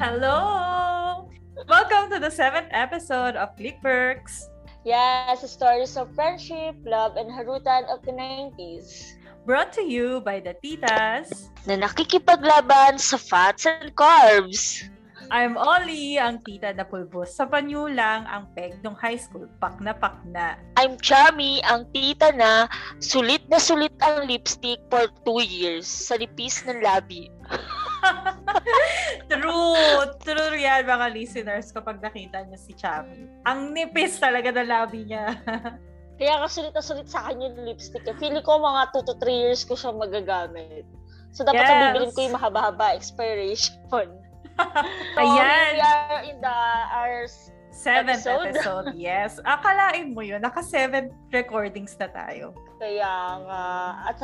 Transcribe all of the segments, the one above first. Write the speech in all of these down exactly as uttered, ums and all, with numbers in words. Hello! Welcome to the seventh episode of Click Perks. Yes, stories of friendship, love, and harutan of the nineties. Brought to you by the titas na nakikipaglaban sa fats and carbs. I'm Ollie, ang tita na pulbos sa panyo lang ang peg nung high school, pak na pak na. I'm Chami, ang tita na sulit na sulit ang lipstick for two years sa lipis ng labi. True! True yan mga listeners kapag nakita niya si Chami. Ang nipis talaga ng labi niya. Kaya kasulit na sulit sa akin yung lipstick. Feeling ko mga two to three years ko siya magagamit. So dapat yes. Nabibilin ko yung mahaba-haba expiration. So, ayan. We are in the seventh episode. episode. Yes. Akalain mo yun. Naka-seven recordings na tayo. Kaya nga. Uh, at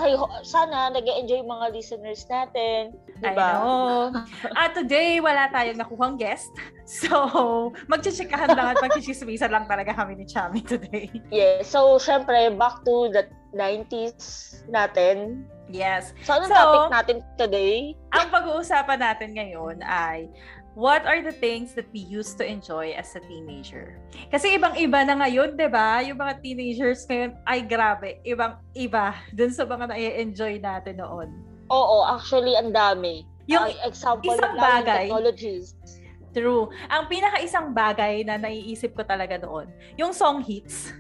sana nag-enjoy mga listeners natin. Diba? I know. At today, wala tayong nakuhang guest. So, magchichikahan lang at magchichismisan lang talaga kami ni Chami today. Yeah. So, syempre, back to the nineties natin. Yes. So, anong so, topic natin today? Ang pag-uusapan natin ngayon ay what are the things that we used to enjoy as a teenager? Kasi ibang-iba na ngayon, di ba? Yung mga teenagers ngayon, ay grabe, ibang-iba dun sa mga na-enjoy natin noon. Oo, actually, ang dami. Yung uh, example isang bagay. Technologies. True. Ang pinaka-isang bagay na naiisip ko talaga noon, yung song hits.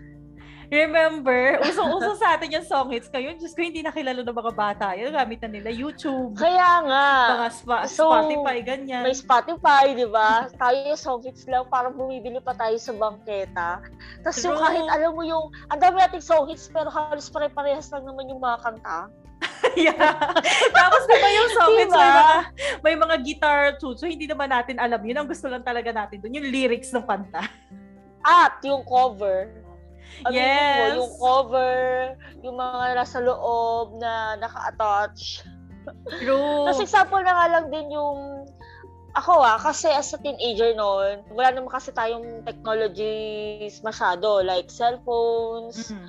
Remember, usong-uso sa atin yung song hits ngayon. Diyos ko, hindi nakilalo ng mga bata. Yung gamit na nila, YouTube. Kaya nga. Mga spa- so, Spotify, ganyan. May Spotify, di ba? Tayo yung song hits lang, parang bumibili pa tayo sa bangketa. Tapos yung kahit, alam mo yung, ang dami nating song hits, pero halos pare-parehas lang naman yung mga kanta. Yeah. Tapos diba yung song hits, diba? may, mga, may mga guitar tunes, so hindi naman natin alam yun. Ang gusto lang talaga natin dun, yung lyrics ng kanta. At yung cover. Yes. Mo, yung cover, yung mga nasa loob na naka-attach. True. Kasi example na nga lang din yung ako ah, kasi as a teenager noon, wala naman kasi tayong technologies masyado like cellphones. Mm-hmm.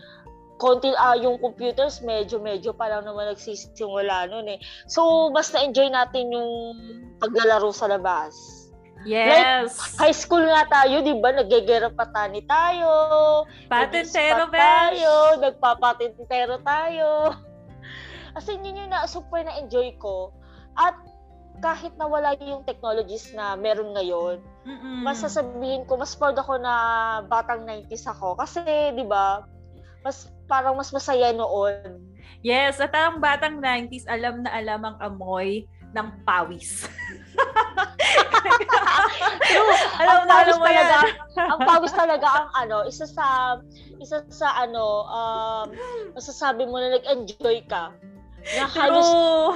Konti ah, yung computers medyo-medyo pa lang naman nagsisimula noon eh. So, mas na-enjoy natin yung paglalaro sa labas. Yes. Like, high school nga tayo, di ba? Nagegera patani tayo. Patentero tayo. Nagpapatentero tayo. As in, yun yung na, super na-enjoy ko. At kahit nawala yung technologies na meron ngayon, mm-mm, masasabihin ko, mas proud ako na batang nineties ako. Kasi, di ba, mas, parang mas masaya noon. Yes, at ang batang nineties, alam na alam ang amoy ng pawis. True. Alam ang pawis talaga, ang pawis talaga ang ano, isa sa isa sa ano, um, masasabi mo na nag-enjoy ka. Na halos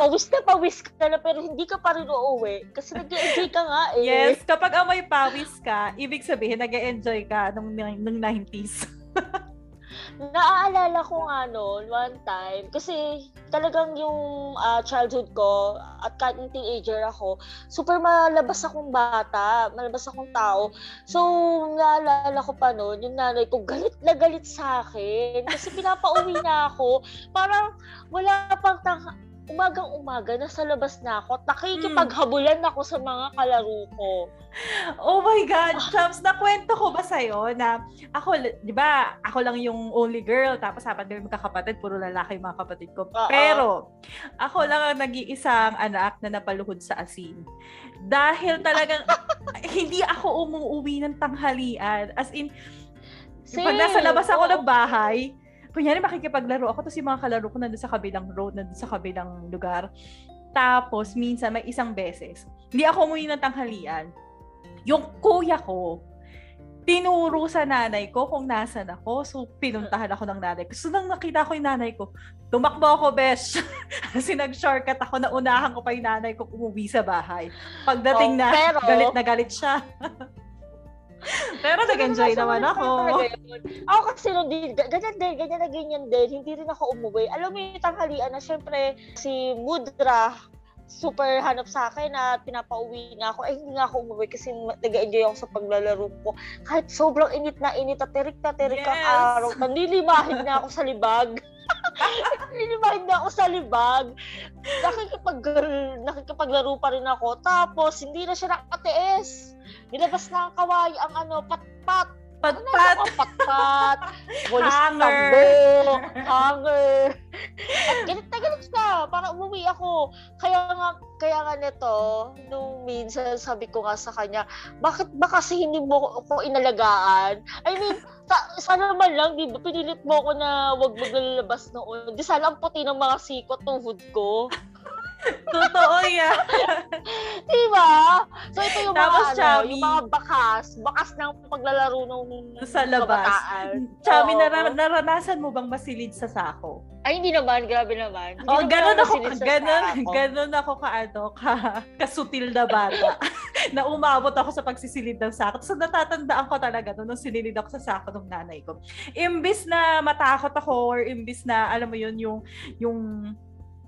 pawis na pawis ka na pero hindi ka pa rin uuwi kasi nag-enjoy ka nga eh. Yes, kapag amoy pawis ka, ibig sabihin nag-enjoy ka nung, nung nineties. Naaalala ko nga noon, one time, kasi talagang yung uh, childhood ko at kahit yung teenager ako, super malabas akong bata, malabas akong tao. So, naalala ko pa noon, yung nanay ko, galit na galit sa akin kasi pinapauwi na ako. Parang wala pang tang- umagang-umaga, nasa labas na ako at nakikipaghabulan ako sa mga kalaro ko. Oh my God, Chams, nakwento ko ba sa'yo na ako, di ba, ako lang yung only girl, tapos hapat kami magkakapatid, puro lalaki yung mga kapatid ko. Uh-oh. Pero, ako lang ang nag-iisang anak na napaluhod sa asin. Dahil talagang, hindi ako umuwi ng tanghalian. As in, see, pag nasa labas ako ng bahay, kunyari, makikipaglaro ako, tapos yung mga kalaro ko nandun sa kabilang road, nandun sa kabilang lugar. Tapos, minsan, may isang beses, hindi ako umuwi ng tanghalian. Yung kuya ko, tinuro sa nanay ko kung nasan ako. So, pinuntahan ako ng nanay ko. So, nang nakita ko yung nanay ko, tumakbo ako, besh. Kasi nag-shortcut ako, naunahan ko pa yung nanay ko umuwi sa bahay. Pagdating na, oh, pero... galit na galit siya. Pero so, nag-enjoy naman ako. Ako kasi nun din, ganyan din, ganyan na ganyan din. Hindi rin ako umuwi. Alam mo yung tanghalian na syempre si Mudra, super hanap sa akin na pinapauwi na ako. Eh, hindi nga ako umuwi kasi nag-enjoy ako sa paglalaro ko. Kahit sobrang init na init at terik na terik ang araw. Nililimahin na ako sa libag. nilimahin na ako sa libag. Nakikipag- nakikipaglaro pa rin ako. Tapos, hindi na siya nakatiis. Nilabas na ang kaway, ang ano, patpat. Patpat. Ano, patpat. Walis tambo. Hanger. At galit na galit siya. Para umuwi ako. Kaya nga, kaya nga nito, nung minsan sabi ko nga sa kanya, bakit ba kasi hindi mo ko inalagaan? I mean, sa, sana naman lang, di ba, pinilit mo ko na wag maglalabas noon. Di sana ang puti ng mga sikot ng hood ko. Totoo yan. Diba? So ito yung tapos mga, ano, yung mga bakas, bakas ng paglalaro ng sa labas. Chami, nar- naranasan mo bang masilid sa sako? Ay, hindi naman. Grabe naman. Hindi oh, naman ganun, ako, sa ganun, sa ganun ako ka, ano, ka, kasutil na bata. Na umabot ako sa pagsisilid ng sako. So natatandaan ko talaga no, nung sinilid ako sa sako ng nanay ko. Imbis na matakot ako or imbis na, alam mo yun, yung yung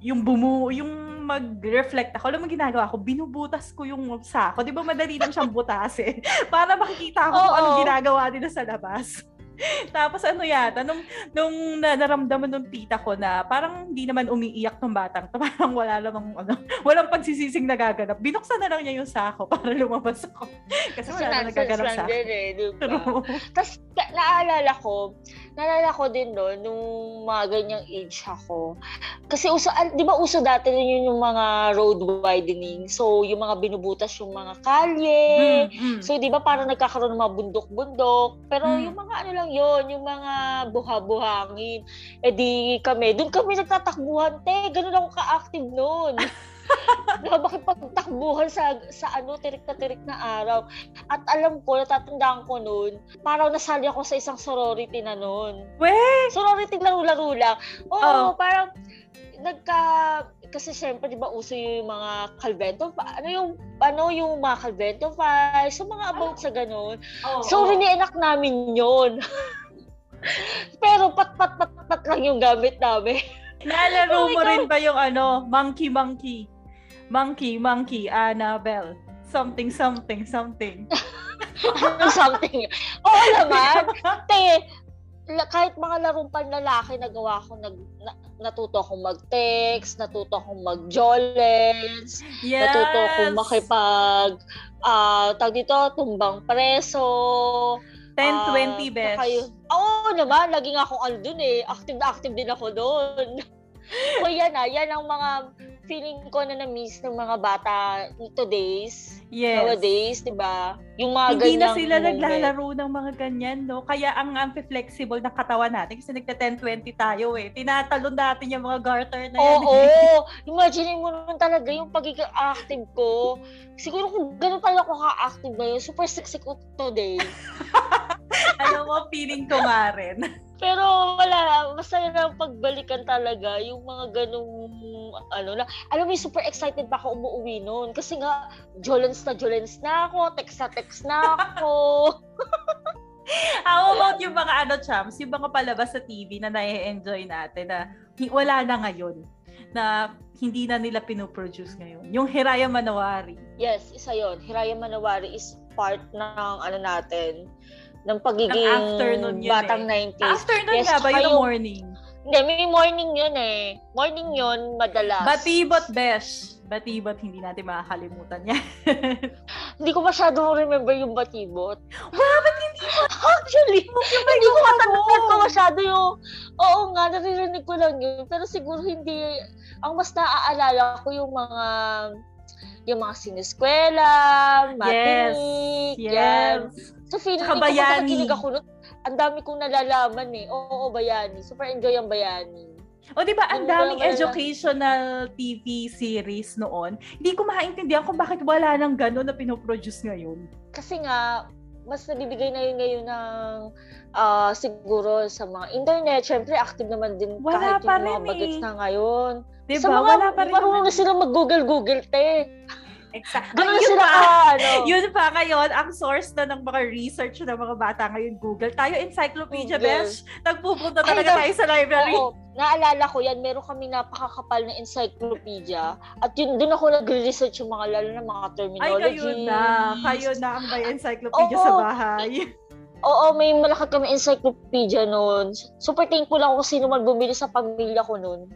yung bumu, yung mag-reflect ako. Alam mo, ginagawa ko, binubutas ko yung sako. Di ba madali lang siyang butas eh? Para makikita ko kung ano ginagawa nila sa labas. Tapos ano yata, nung, nung naramdaman nung tita ko na parang hindi naman umiiyak ng batang, parang wala lamang, ano, walang pagsisising nagaganap. Binuksan na lang niya yung sako para lumabas ako. Kasi so, wala na nagaganap sa akin. Eh, tapos naalala ko, naalala ko din doon nung mga ganyang age ako. Kasi uso, di ba uso dati yun yung mga road widening? So, yung mga binubutas yung mga kalye. Mm, mm. So, di ba parang nagkakaroon ng mga bundok-bundok. Pero mm. yung mga ano lang yun, yung mga buha-buhangin. Eh di kami, doon kami nagtatakbuhan. Te, ganun ako ka-active noon. Nakapagtakbuhan sa sa ano tirik na tirik na araw. At alam ko, natatandaan ko noon, parang nasali ako sa isang sorority na noon. Weh! Sorority laro-laro lang. Oo, oh. Parang nagka kasi syempre 'di ba uso yung mga Calvento, ano yung ano yung mga Calvento five, so mga about sa ganun. Oh, so oh. Reenact namin 'yon. Pero pat pat pat pat lang yung gamit namin. Nalaro oh mo God. Rin ba yung ano, monkey monkey? Monkey, monkey, Annabelle. Something, something, something. Ano something? Oo naman. Te, kahit mga larong panlalaki, nagawa ko, nag, natuto akong mag-text, natuto akong mag-jolens, yes. Natuto akong makipag, uh, tag dito, tumbang preso. ten twenty uh, best. Oo naman, laging akong ano dun eh. Active na active din ako dun. O yan ah, yan ang mga feeling ko na na-miss ng mga bata ito days. Yes. Nowadays, diba? Yung mga hindi na sila moment. Naglalaro ng mga ganyan, no? Kaya ang, ang flexible ng katawan natin kasi nagta-ten twenty tayo eh. Tinatalon natin yung mga garter na yan. Oo, eh. Imagine mo nun talaga yung pagiging active ko. Siguro kung gano'n pala ako ka-active na yun, super sexy ko today. Alam mo, feeling ko nga rin. Pero wala, masaya na pagbalikan talaga yung mga ganung ano na. Alam mo, super excited pa ako umuwi noon kasi nga jolens na jolens na ako, text na text na ako. How about yung mga ano, champs, yung mga palabas sa T V na nai-enjoy natin na wala na ngayon, na hindi na nila pinoproduce ngayon? Yung Hiraya Manawari. Yes, isa yun. Hiraya Manawari is part ng ano natin, ng pagiging afternoon batang eh. nineties. Afternoon yes, nga ba? Yung morning? Hindi, may morning yun eh. Morning yun, madalas. Batibot, besh. Batibot, hindi natin makakalimutan yan. Hindi ko masyado remember yung Batibot. Wala, ba't hindi mo? Actually, hindi ko matandaan ko masyado yung... Oo nga, naririnig ko lang yun. Pero siguro hindi... Ang mas naaalala ko yung mga... yung mga sineskwela, matinig, yes, yes. So, feeling ko nakakinig ako nun. Ang dami kong nalalaman eh. Oo, Bayani. Super enjoy ang Bayani. O oh, diba, ang daming educational T V series noon. Hindi ko makaintindihan kung bakit wala nang gano'n na pinoproduce ngayon. Kasi nga, mas nabibigay na yun ngayon ng uh, siguro sa mga internet. Siyempre, active naman din wala kahit yung mga bagets eh. Na ngayon. Diba? Sa mga, wala pa rin. Marunong na silang mag-google-google, te. Exactly. Ganun yun sila, pa, ano. Yun pa ngayon, ang source na ng mga research ng mga bata ngayon, Google. Tayo, encyclopedia, besh. Nagpupunta talaga tayo sa library. Oo, naalala ko yan, meron kami napakakapal na encyclopedia. At yun, dun ako nag-research yung mga, lalo na mga terminology. Ay, kayo na. Kayo na ang may encyclopedia sa bahay. Oo, may malakad kami encyclopedia noon. Super thankful ako kasi naman bumili sa pamilya ko noon.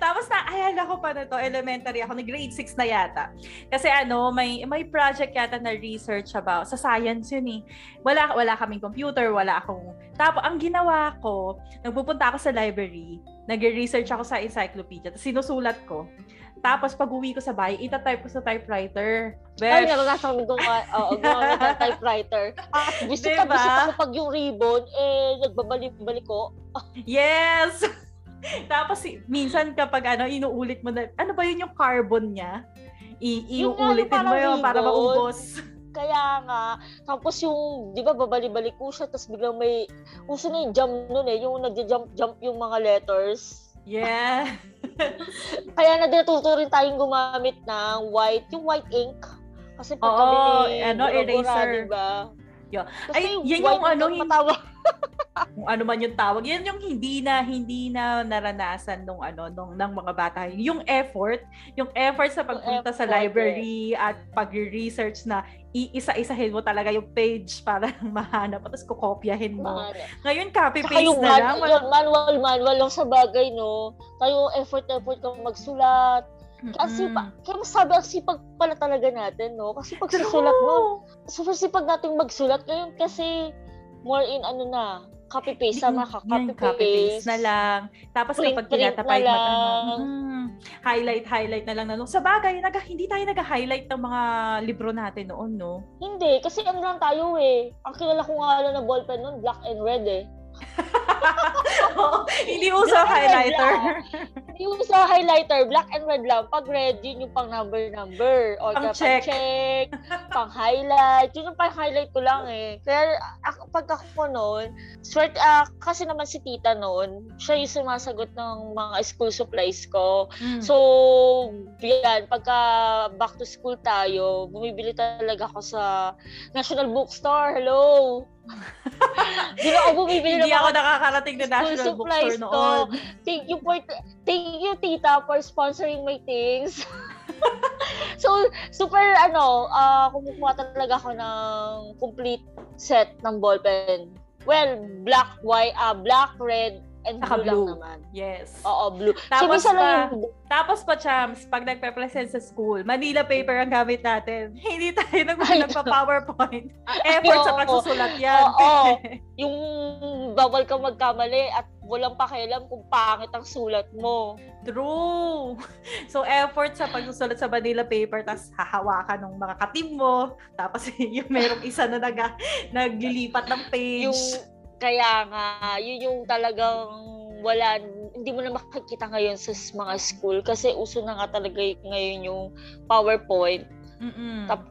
Tapos na, ayan ako pa na to, elementary ako, grade six na yata. Kasi ano, may may project yata na research about, sa science yun eh. Wala, wala kaming computer, wala akong... Tapos ang ginawa ko, nagpupunta ako sa library, nag-research ako sa encyclopedia, tapos sinusulat ko. Tapos pag-uwi ko sa bahay, ita-type ko sa typewriter. Besh. Ay, naranasan ko gumawa, oo, gumawa ng typewriter. At bisit, diba? Bisit ako pag yung ribbon, eh, nagbabalik-balik ko. Yes! Tapos minsan kapag ano, inuulit mo na, ano ba yun yung carbon niya? Iuulitin mo yun para maubos. Kaya nga, tapos yung, di ba, babalik-balik ko siya, tapos biglang may, uso na yung jump nun eh, yung nagja-jump-jump yung mga letters. Yeah. Kaya na natuto rin tayong gumamit ng white, yung white ink. Kasi pagka din, ano, eraser, diba? Yeah. Ay, yan yung ano, yung kung ano man yung tawag, yan yung hindi na hindi na naranasan nung ano nung ng mga bata. Yung effort, yung effort sa pagpunta effort, sa library eh. At pag-research na iisa-isahin mo talaga yung page para mahanap at tapos kukopyahin mo. Mahari. Ngayon copy-paste na lang. Man, yung manual manual lang sa bagay, no. Tayo effort effort kang magsulat. Kasi mm-hmm. kaya masabi ang sipag pala talaga natin, no. Kasi pag susulat mo, super sipag nating magsulat ngayon kasi more in ano na copy paste sama ka copy paste na lang tapos print, kapag tinatapay mo hmm, highlight highlight na lang na lang sa bagay naga hindi tayo nag-highlight ng mga libro natin noon no hindi kasi ano lang tayo eh ang kilala ko nga lang na ballpen noon black and red eh. Oo, hindi uso highlighter. Hindi uso highlighter, black and red lang. Pag red, yun yung pang number number or pang check, check pang highlight. Yun yung pang highlight ko lang eh. Pero ako, pag ako noon, swerte uh, kasi naman si tita noon, siya yung sumasagot ng mga school supplies ko. Mm. So, yan, pagka back to school tayo, bumibili talaga ako sa National Bookstore. Hello. Di ba, ako bumibili ng mga... Hindi ako nakakarating na National Bookstore noon. Thank you for... Thank you, tita, for sponsoring my things. So, super, ano, uh, kumukuha talaga ako ng complete set ng ballpen. Well, black, white, uh, black, red, and blue, blue lang naman. Yes. Oo, blue. Tapos so, pa, yung... tapos pa, Chams, pag nagpe-present sa school, Manila paper ang gamit natin. Hindi tayo nagpa-PowerPoint. Effort sa pagsusulat yan. Oo. Yung bawal kang magkamali at walang pakialam kung pangit ang sulat mo. True! So, effort sa pagsusulat sa Manila paper, tapos hahawakan ng mga ka-team mo, tapos yung merong isa na nag- naglilipat ng page. Yung... Kaya nga, yun yung talagang wala, hindi mo na makikita ngayon sa mga school kasi uso na nga talaga ngayon yung PowerPoint.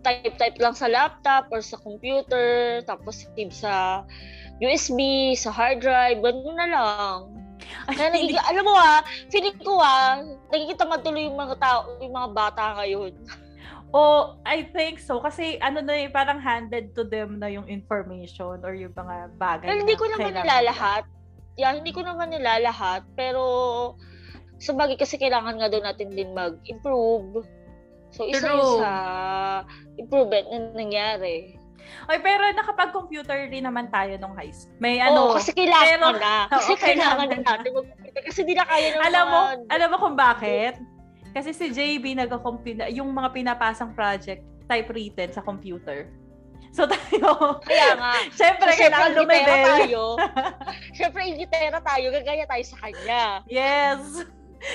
Type-type lang sa laptop or sa computer, tapos save sa U S B, sa hard drive, ganun na lang. Kaya naging, alam mo ah, feeling ko ah, nakikita matuloy yung mga tao, yung mga bata ngayon. Oh, I think so. Kasi ano na eh, parang handed to them na yung information or yung mga bagay. Well, hindi ko naman nilalahat. Yeah, hindi ko naman nilalahat. Pero sa bagay kasi kailangan nga daw natin din mag-improve. So, isa-isa improvement na nangyari. Oy, pero nakapag-computer din naman tayo nung high school. May ano, oh, kasi kailangan pero, na. Kasi oh, kailangan, kailangan na natin mag-computer. Kasi di na kaya naman. Alam mo, alam mo kung bakit? Kasi si J B nag-compute yung mga pinapasang project typewritten sa computer. So tayo, kaya nga. Siyempre, so, kailangan lumibel. Siyempre, ingitera tayo. Gagaya tayo sa kanya. Yes.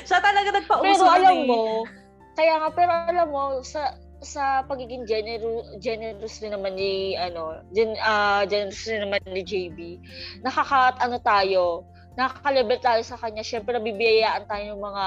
Siya talaga nagpauso. Pero alam eh. mo, kaya nga, pero alam mo, sa sa pagiging generous, generous rin naman ni, ano, gen, uh, generous rin naman ni J B, nakaka, ano tayo, nakaka-level tayo sa kanya. Siyempre, nabibiyayaan tayo ng mga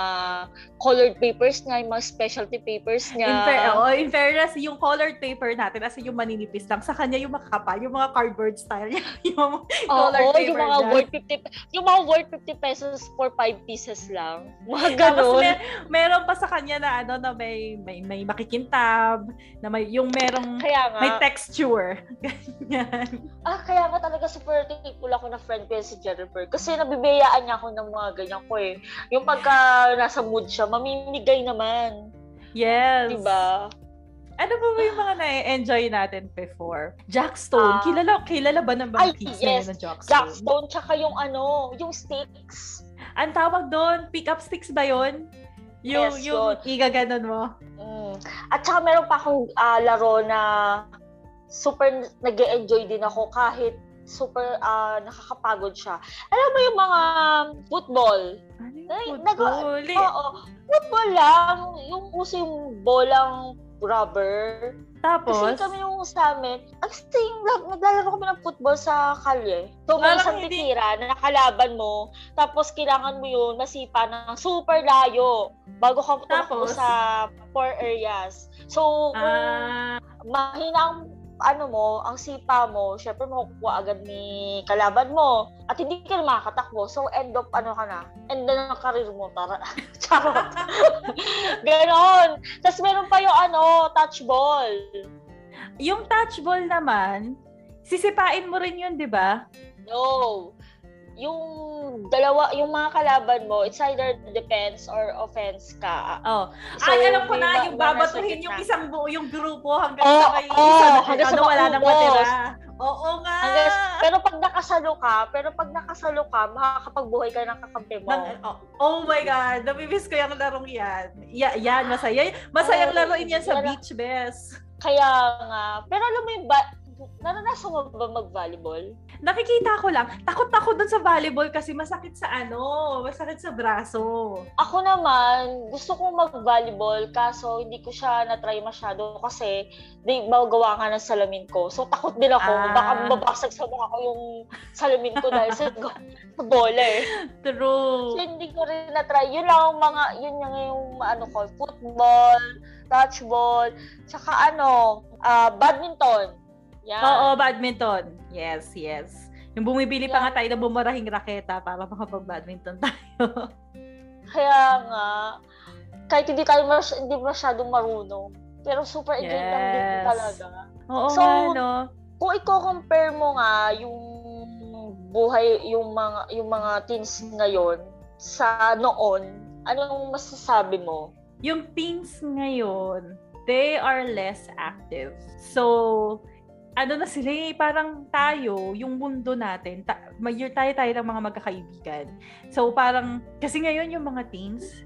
colored papers niya, yung mga specialty papers niya. In, fair, oh, in fairness, yung colored paper natin, kasi yung maninipis lang, sa kanya yung makakapal, yung mga cardboard style niya, yung colored oh, paper yung mga word fifty, yung mga word fifty pesos for five pieces lang. Mga ganun. Tapos mer- meron pa sa kanya na ano, na may may, may makikintab, na may, yung merong, may texture. Ganyan. Ah, kaya nga talaga super thankful ako na friend ko si Jennifer. Kasi nabibiyayaan bibiyaan niya ako ng mga ganyan ko eh. Yung pagka nasa mood siya, maminigay naman. Yes. Diba? Ano ba, ba yung mga na-enjoy natin before? Jackstone. Uh, kilala, kilala ba ng mga kids yes. na yun ng Jackstone? Jackstone, tsaka yung ano, yung sticks. Ang tawag doon, pick-up sticks ba yun? Yung, yes, yung igaganon mo. Mm. At tsaka meron pa akong uh, laro na super nag-e-enjoy din ako kahit super uh, nakakapagod siya. Alam mo yung mga football? Ano yung Ay, football? Nag- Oo. Football lang. Yung uso yung bolang rubber. Tapos? Kasi kami yung sa amin, actually, naglalaro kami ng football sa kalye. So, may isang titira na nakalaban mo, tapos kailangan mo yun masipa ng super layo bago ka tumakbo sa four areas. So, ah. mahina ang ano mo, ang sipa mo, syempre makukuha agad ni kalaban mo. At hindi ka na makakatakbo. So, end up, ano ka na, end na ng karir mo. Tara. Charot. Ganon. Tapos, meron pa yung, ano, touch ball. Yung touch ball naman, sisipain mo rin yun, di ba? No. Yung dalawa, yung mga kalaban mo, it's either defense or offense ka. Oh. So, ay, alam ko na, yung babatuhin yung isang buo, yung grupo hanggang oh, sa may oh, isa na hanggang sa wala nang matira. Oo nga! Hanggang, pero pag nakasalo ka, pero pag nakasalo ka, makakapagbuhay ka ng kakampi mo. Nang, oh, oh my God, nami-miss ko yung larong yan. Ya, yan, masaya. Masayang laruin yan sa beach, best. Kaya nga. Pero alam mo yung ba- naranasan mo ba mag-volleyball? Nakikita ko lang. Takot ako dun sa volleyball kasi masakit sa ano, masakit sa braso. Ako naman, gusto kong mag-volleyball kaso hindi ko siya na-try masyado kasi di magawa nga ng salamin ko. So, takot din ako. Ah. Baka mabasag sa mukha ko yung salamin ko dahil sa bola eh. True. So, hindi ko rin na-try. Yun lang mga, yun yung, yung ano ko, football, touch ball, tsaka ano, uh, badminton. Yeah. Oo, badminton. Yes, yes. Yung bumibili yeah. pa nga tayo na bumarahing raketa para makapag-badminton tayo. Kaya nga, kahit hindi tayo mas- hindi masyadong marunong, pero super yes. enjoy lang din talaga. Oo so, nga, no? Kung i-compare mo nga yung buhay, yung mga, yung mga teens ngayon sa noon, anong masasabi mo? Yung teens ngayon, they are less active. So, ano na sila eh, parang tayo, yung mundo natin, ta- may tayo-tayo ng mga magkakaibigan. So parang, kasi ngayon yung mga teens,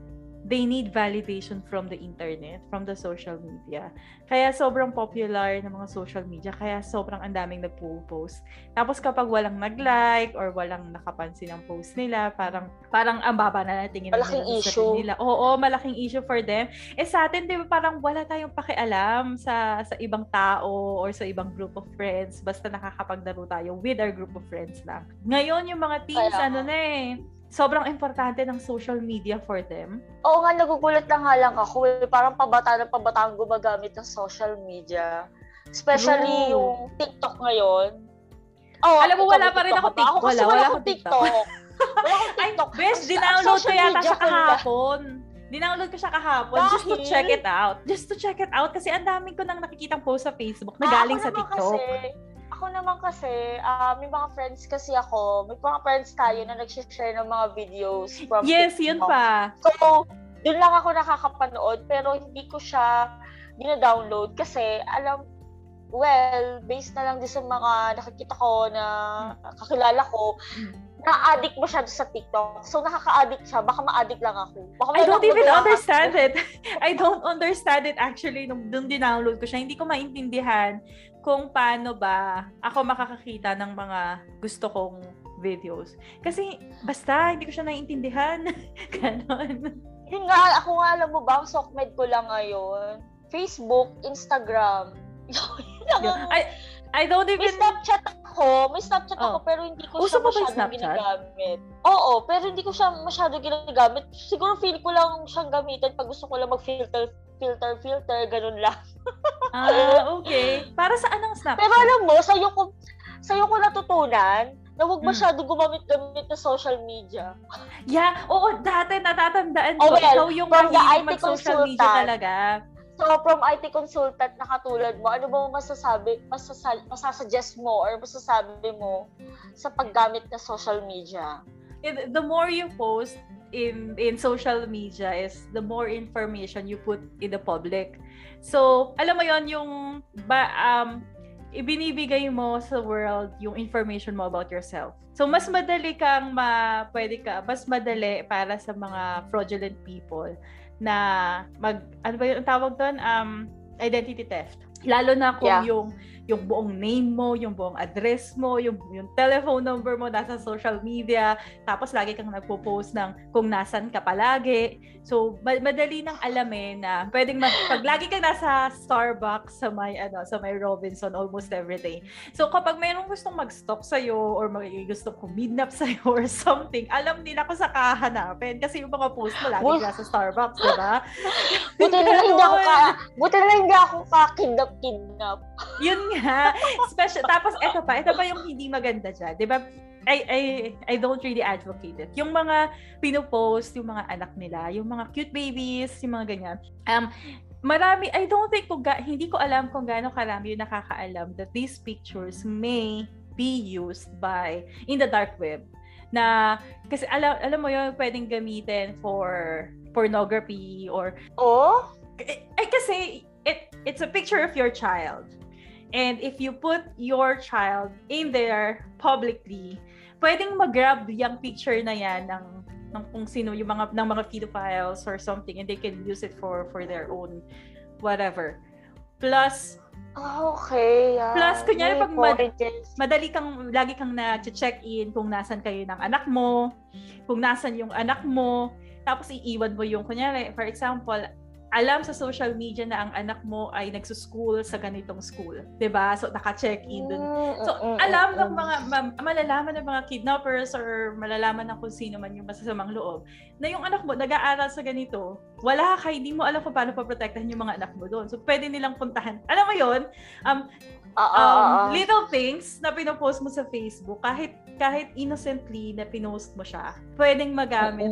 they need validation from the internet, from the social media. Kaya sobrang popular ng mga social media, kaya sobrang andaming nagpo-post. Tapos kapag walang nag-like or walang nakapansin ang post nila, parang parang ang baba na natingin nila. Malaking issue. Nila. Oo, malaking issue for them. Eh sa atin, di ba parang wala tayong pakialam sa, sa ibang tao or sa ibang group of friends. Basta nakakapaglaro tayo with our group of friends lang. Ngayon, yung mga teens, kaya, ano na eh, sobrang importante ng social media for them. Oo nga, nagugulat na nga lang ako. Parang pabata na pabata ang gumagamit ng social media. Especially no. yung TikTok ngayon. Oh, alam mo, wala pa rin ako TikTok. Ako wala, wala akong TikTok. Wala akong TikTok. Best, dinownload ko yata siya kahapon. Dinownload ko siya kahapon Dahil? just to check it out. Just to check it out kasi ang dami ko nang nakikitang post sa Facebook na ah, galing sa TikTok. Kasi, Ako naman kasi, uh, may mga friends kasi ako, may mga friends tayo na nag-share ng mga videos from yes, TikTok. Yes, yun pa. So, doon lang ako nakakapanood pero hindi ko siya dina-download kasi alam, well, based na lang din sa mga nakikita ko na kakilala ko, na-addict mo siya sa TikTok. So, nakaka-addict siya. Baka ma-addict lang ako. Baka I don't even understand it. I don't understand it actually nung doon dinownload ko siya. Hindi ko maintindihan kung paano ba ako makakakita ng mga gusto kong videos. Kasi basta, hindi ko siya naiintindihan. Ganon. Yun nga, ako nga alam mo ba, ang sokmed ko lang ngayon. Facebook, Instagram. I, I don't even... May Snapchat ako. May Snapchat oh. ako pero hindi ko Uso siya masyadong ginagamit. Oo, pero hindi ko siya masyadong ginagamit. Siguro feel ko lang siyang gamitin pag gusto ko lang mag-filter filter, filter, ganun lang. Ah, okay. Para saan ang Snapchat? Pero alam mo, sa'yo ko, sa'yo ko natutunan na huwag masyado gumamit-gamit na social media. Yeah, oo, dati natatandaan ko. Oh, well, ikaw yung mahilig mag-social media talaga. So, from I T consultant na katulad mo, ano ba masasabi, masasal, masasuggest mo or masasabi mo sa paggamit na social media? it, the more you post in in social media is the more information you put in the public. So, alam mo yon yung ba, um ibinibigay mo sa world yung information mo about yourself. So, mas madali kang ma, pwede ka, mas madali para sa mga fraudulent people na mag, ano ba yung tawag doon? Um, identity theft. Lalo na kung yeah. yung yung buong name mo, yung buong address mo, yung, yung telephone number mo nasa social media, tapos lagi kang nagpo-post ng kung nasan ka palagi. So, madali nang alamin na pwedeng mag, pag lagi kang nasa Starbucks sa may, ano, sa may Robinson almost every day. So, kapag mayroong gustong mag-stalk sa'yo or mag- gusto kong midnap sa'yo or something, alam nila kung sa kahanapin kasi yung mga post mo lagi well, nasa Starbucks, diba? Buti na lang hindi ako ka, buti na lang hindi ako ka-kidnap-kidnap. Yun nga. Special. Tapos eto pa, eto pa yung hindi maganda dyan, di ba? I, I, I don't really advocate it. Yung mga pinopost, yung mga anak nila, yung mga cute babies, yung mga ganyan. Um, marami, I don't think, kung ga, hindi ko alam kung gaano karami yung nakakaalam that these pictures may be used by, in the dark web. Na, kasi alam, alam mo yun, pwedeng gamitin for pornography or... Oh? Ay, kasi it, it's a picture of your child. And if you put your child in there publicly, pwedeng mag-grab yung picture na yan ng, ng kung sino yung mga, ng mga pedophiles or something, and they can use it for, for their own whatever. Plus, oh, okay. Yeah. Plus, kunyari, pag mad- madali kang, lagi kang na-check-in kung nasan kayo ng anak mo, kung nasan yung anak mo, tapos iiwan mo yung, kunyari, for example, alam sa social media na ang anak mo ay nagsuschool sa ganitong school, diba? So, naka-check-in dun. So, alam ng mga, malalaman ng mga kidnappers or malalaman ng kung sino man yung masasamang loob na yung anak mo nag-aaral sa ganito, wala ka, hindi mo alam kung paano paprotektahan yung mga anak mo doon. So, pwede nilang puntahan. Alam mo yun? Um, um, little things na pinopost mo sa Facebook, kahit kahit innocently na pinost mo siya, pwedeng magamit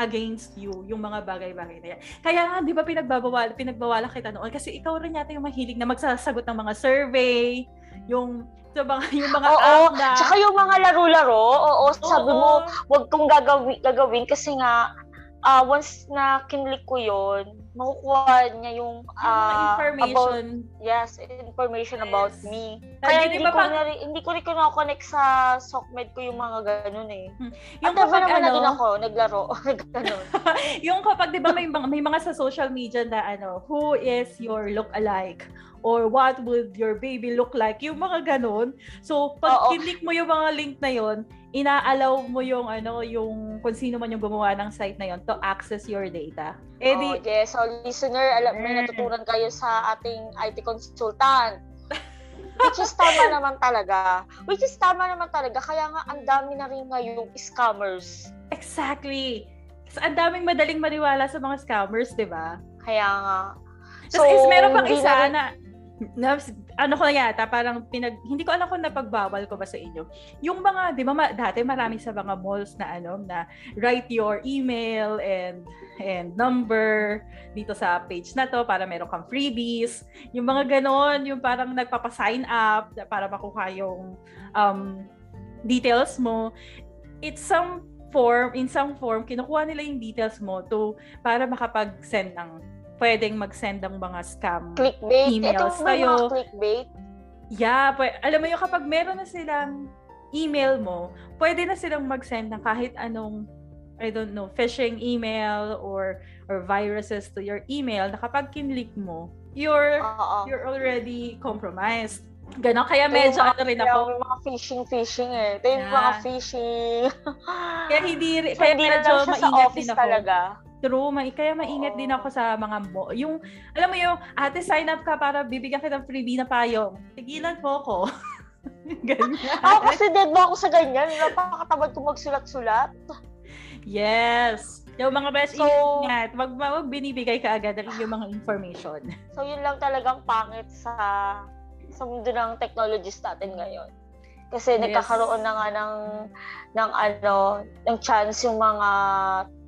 against you yung mga bagay-bagay na yan. Kaya nga, di ba pinagbabawala, pinagbawala kita noon? Kasi ikaw rin yata yung mahilig na magsasagot ng mga survey, yung, yung mga, yung mga oo, app na... Tsaka yung mga laro-laro, oo, sabi oo. Mo, wag kong gagawin, gagawin kasi nga, uh, once na kinlik ko yun, makukuha niya yung... Uh, information. About, yes, information yes. about me. Kaya, Kaya hindi, ko pag... na, hindi ko rin ko na-connect sa SockMed ko yung mga ganun eh. Hmm. Yung At kapag diba naman ano, na dun ako, naglaro. Yung kapag diba may, may mga sa social media na ano, who is your look-alike? Or what would your baby look like? Yung mga ganun. So, pag kinlik mo yung mga link na yon, inaalaw mo yung ano, yung kung sino man yung gumawa ng site na yon to access your data. Eh oh, di, yes. So, listener, alam mo, natutunan kayo sa ating I T consultant. Which is tama naman talaga. Which is tama naman talaga. Kaya nga, ang dami na rin ngayong scammers. Exactly. So, ang daming madaling maniwala sa mga scammers, di ba? Kaya nga. So, is meron pang isa na... na na, ano ko na yata, parang pinag, hindi ko alam kung napagbawal ko ba sa inyo. Yung mga, di ba, ma, dati marami sa mga malls na ano, na write your email and and number dito sa page na to para meron kang freebies. Yung mga ganon, yung parang nagpapasign up para makuha yung um, details mo. It's some form, in some form, kinukuha nila yung details mo to para makapag-send ng pwedeng mag-send ng mga scam clickbait. Emails Ito, tayo. Mga clickbait? Yeah. P- alam mo yung kapag meron na silang email mo, pwede na silang mag-send ng kahit anong, I don't know, phishing email or or viruses to your email na kapag kinlik mo, you're, uh-uh. you're already compromised. Ganon. Kaya medyo ano rin ako. Yung mga phishing-phishing eh. Ito yung yeah. mga phishing. Kaya hindi, so, kaya hindi medyo maingat din ako. Talaga. True, may, kaya maingat din ako sa mga mo. Yung, alam mo yung, ate, sign up ka para bibigyan kita ng freebie na payong. Tigilan po ko. Ganyan. Ako oh, kasi dead ba ako sa ganyan? Napakatamad ko magsulat-sulat. Yes. Yung mga best, so, ingat. Wag, wag binibigay ka agad yung mga information. So, yun lang talagang pangit sa, sa mundo ng technologies natin ngayon. Kasi yes. nagkakaroon na nga ng, ng ano, ng chance yung mga,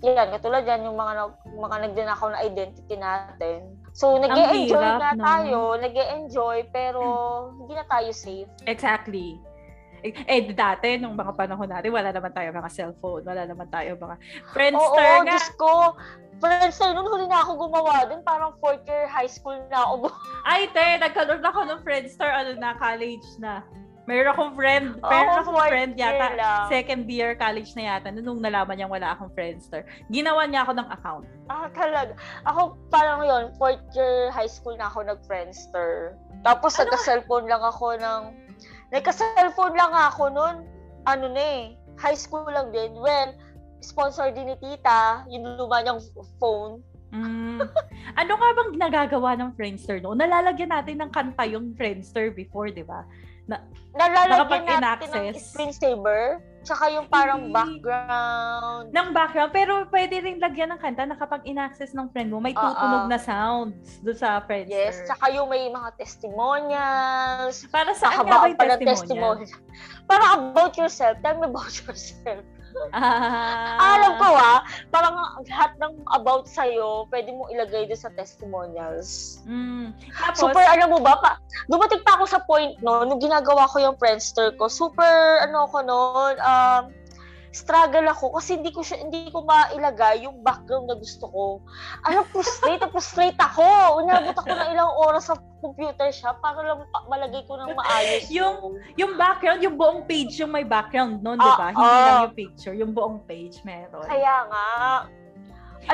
yan, katulad yan, yung mga, mga nagdanakaw na identity natin. So, nag-e-enjoy na no? tayo, nag-e-enjoy, pero hindi na tayo safe. Exactly. Eh, dati, nung mga panahon natin, wala naman tayo mga cellphone, wala naman tayo mga Friendster oo, nga. Oo, Diyos ko. Friendster, noon huli na ako gumawa din. Parang fourth year high school na ako. Ay, te, nagkaroon ako ng Friendster, ano na, college na. Mayroon akong friend, mayroon oh, akong friend yata, lang. Second year college na yata, nung nalaman niyang wala akong Friendster. Ginawa niya ako ng account. Ah, talaga. Ako parang yon fourth year high school na ako nag-Friendster. Tapos ano? nagka-cellphone lang ako ng, nagka-cellphone lang ako nun, ano na eh, high school lang din. Well, sponsor din ni tita, yung luma niyang phone. Mm. Ano ka bang nagagawa ng Friendster noon? Nalalagyan natin ng kanta yung Friendster before, di ba? Na, nalalagyan natin ng screensaver tsaka yung parang background ng background pero pwede rin lagyan ng kanta na kapag in-access ng friend mo may tutunog uh-uh. na sounds doon sa Friendster. Yes, tsaka yung may mga testimonials para sa about para testimonials para about yourself, tell me about yourself. Ah. Alam ko ah, parang lahat ng about sa'yo, pwede mo ilagay doon sa testimonials. Mm. Tapos, super, alam mo ba, pa, dumating pa ako sa point no, nung ginagawa ko yung Friendster ko, super, ano ko noon, um, struggle ako kasi hindi ko siya, hindi ko mailagay yung background na gusto ko. Alam, frustrate, frustrate ako. Unabot ako na ilang oras sa computer siya para lang malagay ko ng maayos. yung yung background, yung buong page, yung may background noon, ah, 'di ba? Hindi ah, lang yung picture, yung buong page meron. Kaya nga.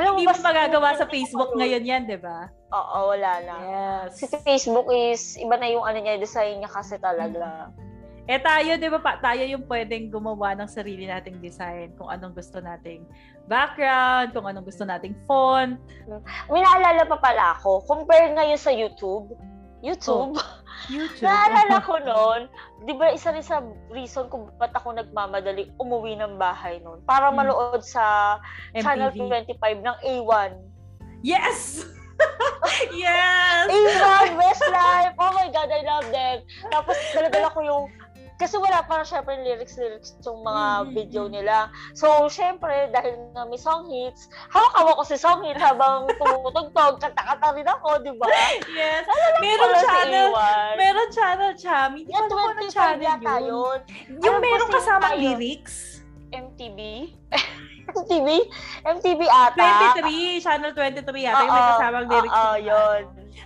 Alam mo ba magagawa sa Facebook ngayon 'yan, 'di ba? Oo, wala na. Yes. Kasi Facebook is iba na yung ano niya, design niya kasi talaga. Mm-hmm. Eh tayo, di ba pa, tayo yung pwedeng gumawa ng sarili nating design, kung anong gusto nating background, kung anong gusto nating font. May naalala pa pala ako, compare ngayon sa YouTube, YouTube, oh, YouTube. Naalala ko noon, di ba isa rin sa reason kung ba't ako nagmamadali umuwi ng bahay noon, para manood sa M T V. Channel twenty-five ng A one. Yes! Yes! A one, best life! Oh my God, I love them! Tapos dala-dala ko yung kasi wala parang syempre lyrics-lyrics yung mga mm-hmm. video nila. So, syempre, dahil na may song hits, hawak-hawak ko si song hits habang tumutugtog, kanta-kanta rin ako, di ba? Yes. Meron channel, si meron channel, Chami. Hindi yeah, ko na channel yata yun. yun. Yung meron kasamang lyrics? M T V? M T V? M T V ata. twenty-three. Channel twenty-three ata. Uh-oh, yung may kasamang lyrics. Oo, yun.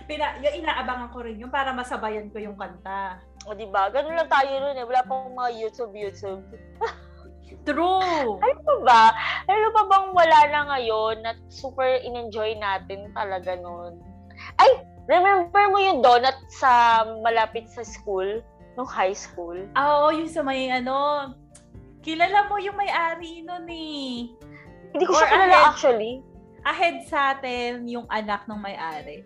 Pina- yung inaabangan ko rin yun para masabayan ko yung kanta. O diba? Ganun lang tayo nun eh. Wala pang mga YouTube-YouTube. True! Alam mo ba? Alam mo bang wala na ngayon na super in-enjoy natin talaga nun? Ay! Remember mo yung donut sa malapit sa school? Nung high school? Oo, yung sa may ano... Kilala mo yung may-ari nun eh. Hindi ko siya kilala actually. Ahead sa atin yung anak ng may-ari.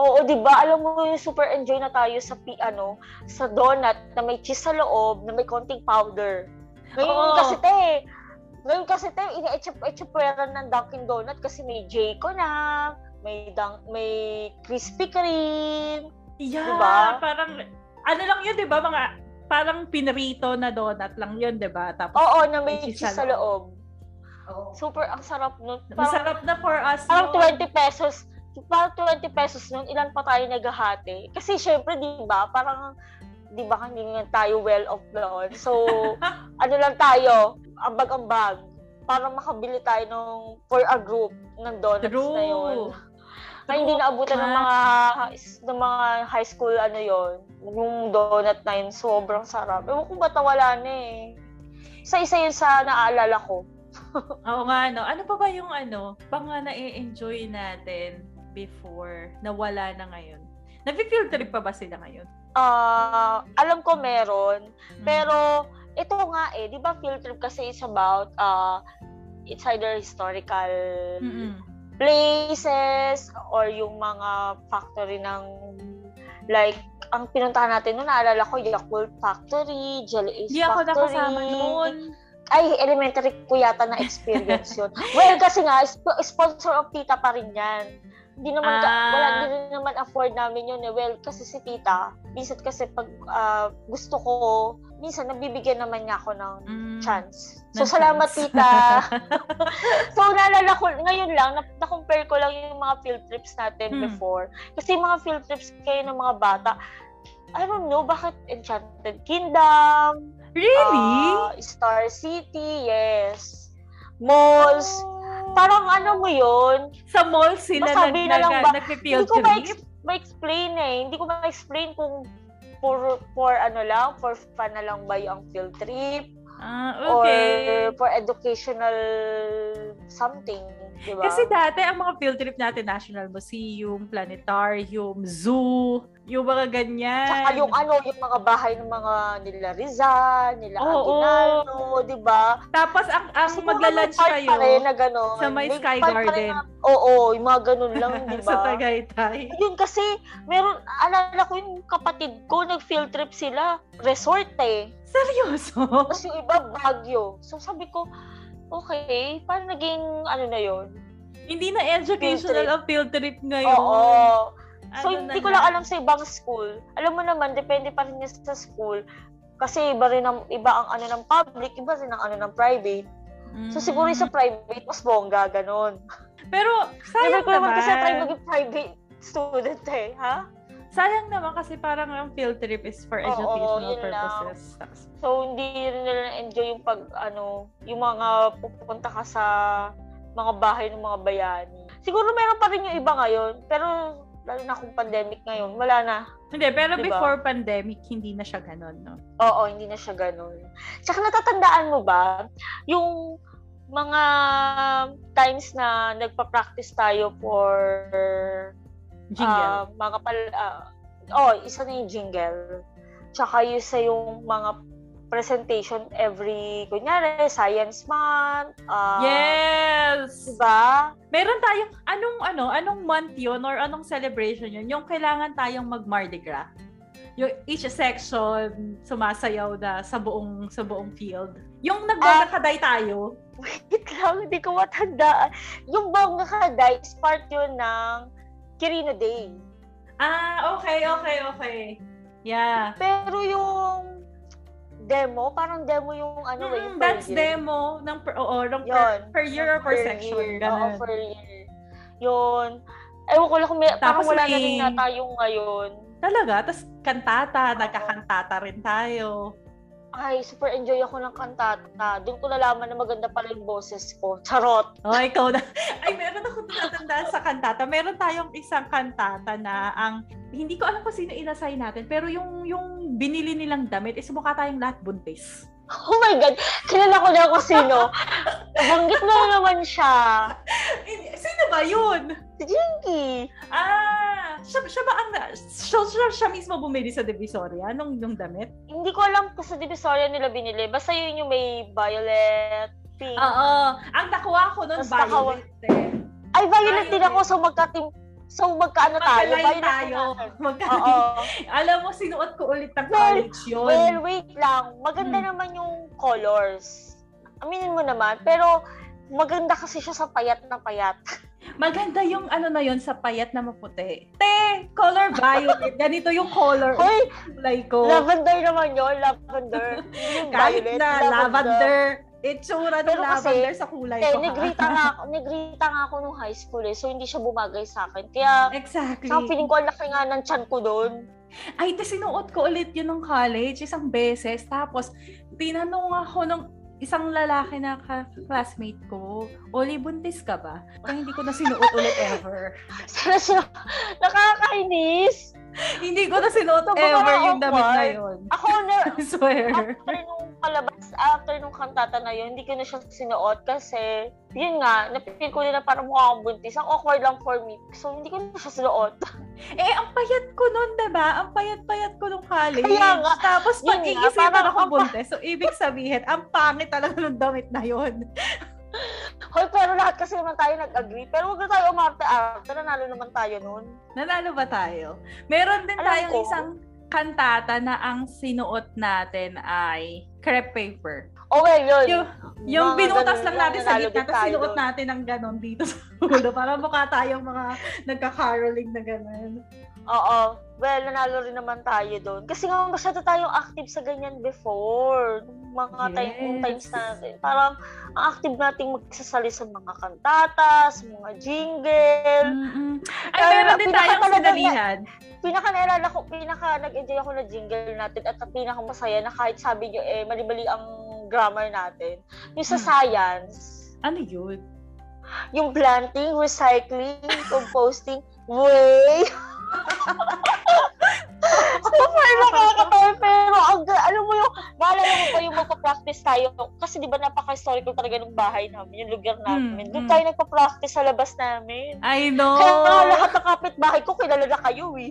Oo, di ba? Alam mo yung super enjoy na tayo sa ano, sa donut na may cheese sa loob, na may konting powder. Ngayon oo. kasi te, ngayon kasi te, ine-etchupweran ng Dunkin Donut kasi may J-Co na, may, dunk, may Krispy Kreme. Yeah, diba? Parang, ano lang yun, di ba? Mga parang pinrito na donut lang yun, di ba? Tapos oo, na may cheese sa loob. Oh. Super, ang sarap nun. Parang, masarap na for us. Parang yun. twenty pesos. Parang twenty pesos nun, ilan pa tayo naghahati? Kasi syempre, di ba? Parang, di ba, hindi nga tayo well-off noon. So, ano lang tayo, ambag-ambag. Parang makabili tayo nung, for a group ng donuts True. na yun. Ay, hindi naabutan ng mga ng mga high school ano yon yung donut na yun, sobrang sarap. Ewan ko ba't nawala na eh. Isa-isa yun sa naaalala ko. Oo nga, no? Ano pa ba yung ano, pang na-enjoy natin before, nawala na ngayon? Nabi-field trip pa ba sila ngayon? Uh, alam ko meron, hmm. pero ito nga eh, di ba field trip kasi is about, uh, it's either historical, mm-hmm. places or yung mga factory ng like ang pinuntahan natin noon naalala ko Yakult Factory, Jelly Ace Factory. Di ako nakasama noon. Ay, elementary ko yata na experience yun. Well, kasi nga sponsor of tita pa rin 'yan. Hindi naman ah. ka, wala din naman afford namin yun eh. Well, kasi si tita, minsan kasi pag uh, gusto ko, minsan nabibigyan naman niya ako ng mm, chance. So, chance. Salamat tita. So, naalala ko, ngayon lang, na-compare ko lang yung mga field trips natin hmm. before. Kasi yung mga field trips kayo ng mga bata, I don't know, bakit Enchanted Kingdom? Really? Uh, Star City, yes. Malls. Oh. Parang ano mo yun? Sa malls sila nag- na lang ba, nag-field trip? Hindi ko ma-ex- ma-explain eh. Hindi ko ma-explain kung for, for ano lang, for fun na lang ba yung field trip. Ah, okay. Or for educational something, diba? Kasi dati, ang mga field trip natin, National Museum, Planetarium, Zoo, yung mga ganyan. Tsaka yung ano, yung mga bahay ng mga nila Rizal, nila oh, Aguinaldo, oh. Diba? Tapos, ang, ang maglalunch kayo na ganun, sa may Sky Garden. Na, oo, yung mga ganun lang, diba? Sa Tagaytay. Yun kasi, meron, alala ko yung kapatid ko, nag-field trip sila, resort eh. Seryoso? Tapos yung iba, Baguio. So, sabi ko, okay, parang naging, ano na yun? Hindi na educational ang field trip ngayon. Oo. Ano so, hindi na ko lang alam sa ibang school. Alam mo naman, depende pa rin niya sa school. Kasi iba rin ang, iba ang ano ng public, iba rin ang ano ng private. Mm-hmm. So, siguro sa private, mas bongga, ganun. Pero, sayang ko naman. Kasi try maging private student eh, ha? Sayang naman kasi parang yung field trip is for educational oh, oh, purposes. Lang. So hindi rin nila enjoy yung pag ano, yung mga pupunta ka sa mga bahay ng mga bayani. Siguro meron pa rin yung iba ngayon, pero lalo na kung pandemic ngayon, wala na. Hindi, pero diba? Before pandemic hindi na siya ganoon, no? Oo, oh, hindi na siya ganoon. Tsaka natatandaan mo ba yung mga times na nagpa-practice tayo for jingle. Uh, mga pal- uh, oh, isa na yung jingle. Tsaka yung sa yung mga presentation every, kunyari, science month. Uh, yes! Diba? Meron tayong, anong, ano, anong month yun or anong celebration yun? Yung kailangan tayong mag-Mardi Gras. Yung each section sumasayaw na sa buong, sa buong field. Yung nagbangakaday uh, tayo. Wait lang, hindi ko matandaan. Yung bangakaday is part yun ng Kirino Day. Ah, okay, okay, okay. Yeah. Pero yung demo, parang demo yung ano, mm, yung dance demo ng per, oo, ng per, per year or per, per section. Year. Oo, per year. Yun. Ewan ko lang kung may, parang wala na rin na tayo ngayon. Talaga? Tapos kantata, nagkakantata rin tayo. Ay, super enjoy ako ng kantata. Doon ko nalaman na maganda pala yung boses ko. Charot! Oh, ikaw na. Ay, meron ako natatandaan sa kantata. Meron tayong isang kantata na ang, hindi ko alam kung sino inassign natin, pero yung yung binili nilang damit, is mukha tayong lahat buntis. Oh my God! Kilala ko na ako sino. Nabanggit na naman siya. Sino ba yun? Si Jinky. Ah! Siya, siya ba ang, siya, siya, siya mismo bumili sa Divisoria nung, nung damit? Hindi ko alam kung sa Divisoria nila binili. Basta yun yung may violet, pink. Oo. Ang nakuha ko nun, violet. Nakawa... Eh. Ay, violet din ako. So, magka-team. So, magkaano tayo? Magkalay tayo. Magkalay. Alam mo, sinuot ko ulit ng college yun. Well, wait lang. Maganda hmm. naman yung colors. Aminin mo naman. Pero, maganda kasi siya sa payat na payat. Maganda yung ano na yun sa payat na maputi. Te! Color violet. Ganito yung color. Hoy! Like ko. Lavender naman yun. Lavender. Kahit violet, na lavender. lavender. Itsura ng lavender kasi, sa kulay ko. Eh, negrita nga, negrita nga ako nung high school eh. So, hindi siya bumagay sa akin. Kaya, exactly. Sa feeling ko, ang laki nga ng tiyan ko doon. Ay, te, sinuot ko ulit yun ng college isang beses. Tapos, tinanong ako ng isang lalaki na classmate ko, Oli, buntis ka ba? Kaya hindi ko na sinuot ulit ever. Nakakainis! Hindi ko na sinuot so, ever yung awkward damit na yun. Ako na, I swear. After nung palabas, after nung kantata na yun, hindi ko na siya sinuot kasi, yun nga, napipil ko na parang mukha akong buntis. Ang awkward lang for me. So, hindi ko na siya sinuot. Eh, ang payat ko nun, diba? Ang payat-payat ko nung college. Kaya nga. Tapos, pag-iisipan ako ang buntis. So, ibig sabihin, ang pangit talaga ng damit na yun. Hoy, pero lahat kasi naman tayo nag-agree. Pero wag na tayo umarte-arte. Nanalo naman tayo nun. Nanalo ba tayo? Meron din alam tayong ko isang kantata na ang sinuot natin ay crepe paper. Oh, well, yun. Yung, yung mga binutas ganun, lang natin sa gitna, tapos sinuot doon natin ng ganon dito sa ulo. Para mukha tayong mga nagka-caroling na ganon. Oo. Well, nanalo rin naman tayo doon. Kasi nga masyado tayong active sa ganyan before. Mga yes. time, times natin. Parang ang active nating magsasali sa mga kantatas, mga jingle. Mm-hmm. Ay, meron din tayong sinalihan. Pinaka-nairala ko, pinaka-nag-enjoy ako na jingle natin at pinaka-masaya na kahit sabi nyo, eh, mali-mali ang grammar natin. Yung sa hmm. science. Ano yun? Yung planting, recycling, composting, way! Super nakakatawa pero ang, alam mo yung maalala mo pa yung magpa-practice tayo kasi di ba napaka-historical talaga ng bahay namin yung lugar namin mm-hmm. doon tayo nagpa-practice sa labas namin. I know kaya lahat ng kapitbahay ko kilala na kayo eh.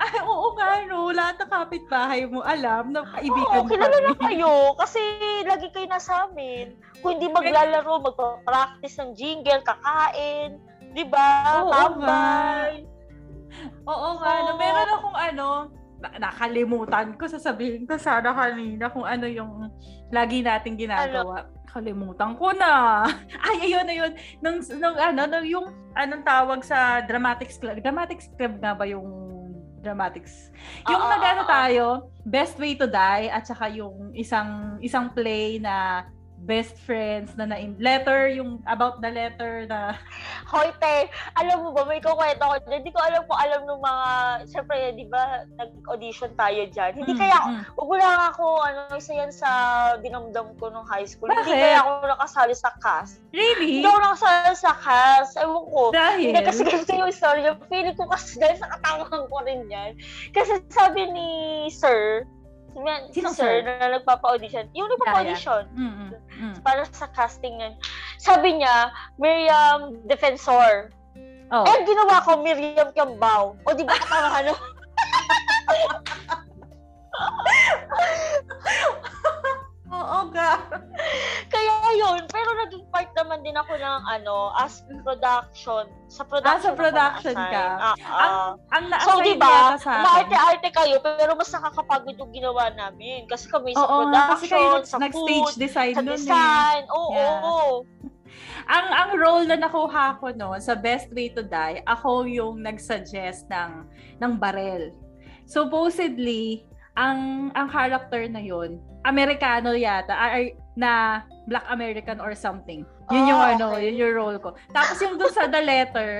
Ay oo nga no lahat ng kapitbahay mo alam na kaibigan mo kilala na kayo kasi lagi kayo nasa amin kung hindi maglalaro magpa-practice ng jingle kakain di ba tambay. Oo nga, so, no, meron akong ano, nakalimutan ko, sasabihin ko sana kanina kung ano yung lagi nating ginagawa. Ano? Kalimutan ko na. Ay, ayun, ayun. Nung, nung ano, nung, yung anong tawag sa dramatics club. Dramatics club nga ba yung dramatics? Yung uh, nagano uh, uh, tayo, Best Way to Die, at saka yung isang, isang play na best friends na na-in letter yung about the letter na hoy te alam mo ba may kukwento ko hindi ko alam kung alam ng mga syempre di ba nag-audition tayo diyan hindi mm-hmm. kaya ugulang ako ano isa yan sa dinamdam ko nung high school. Bakit? Hindi kaya ako nakasali sa cast really hindi ako nakasali sa cast ewan ko dahil hindi kasi kasi yung story yung feeling ko kasi dahil sa katangahan ko rin yan kasi sabi ni sir si sir, sir na nagpapa-audition yung nagpapa-audition mm-hmm. para sa casting nun. Sabi niya, Miriam Defensor. Oh. Eh, ginawa ko, Miriam Kiambao. O, di ba katamahan nun? Oo, ga. Kaya yun, pero naging part naman din ako ng ano, as production. Sa production. Ah, sa production ka. Ah, ah. Ang, ang so, di ba, maarte-arte kayo, pero mas nakakapagod yung ginawa namin. Kasi kami sa oo, production, sa food, stage design sa design. Oo, oo. Yeah. Oh, oh. Ang ang role na nakuha ko no, sa Best Way to Die, ako yung nagsuggest ng, ng barel. Supposedly, ang ang character na yun, Amerikano yata, ay, na Black American or something. Yun yung oh, ano, okay. Yun yung role ko. Tapos yung dun sa The Letter,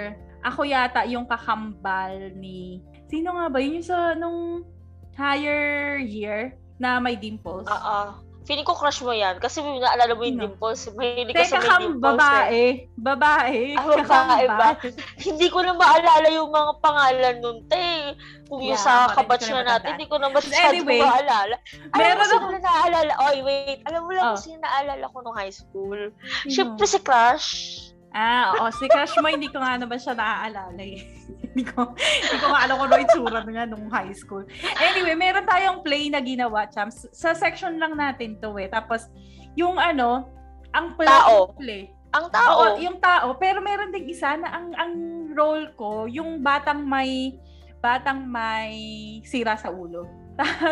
ako yata yung kakambal ni, sino nga ba? Yun yung sa nung higher year na may dimples. Oo. Uh-uh. Feeling ko crush mo yan. Kasi naalala mo yung no. dimples. Mahilig ka sa may dimples. Babae. Eh. Babae. Ah, babae ba? Hindi ko na maalala yung mga pangalan nun. Te, kung yeah, yung sa kabatch na natin, hindi ko na masyado anyway, maalala. Alam mo sino naalala? Oy, wait. Alam mo lang oh. kung sino naalala ko nung high school. No. Siyempre si Crush. Ah, oo. Si Crush mo, hindi ko nga naman siya naaalala eh. Hindi ko, hindi ko maalala ko nung itsura nga nung high school. Anyway, meron tayong play na ginawa, champs. Sa section lang natin to eh. Tapos, yung ano, ang play. Tao. Play. Ang tao. Oo, yung tao. Pero meron ding isa na ang ang role ko, yung batang may, batang may sira sa ulo.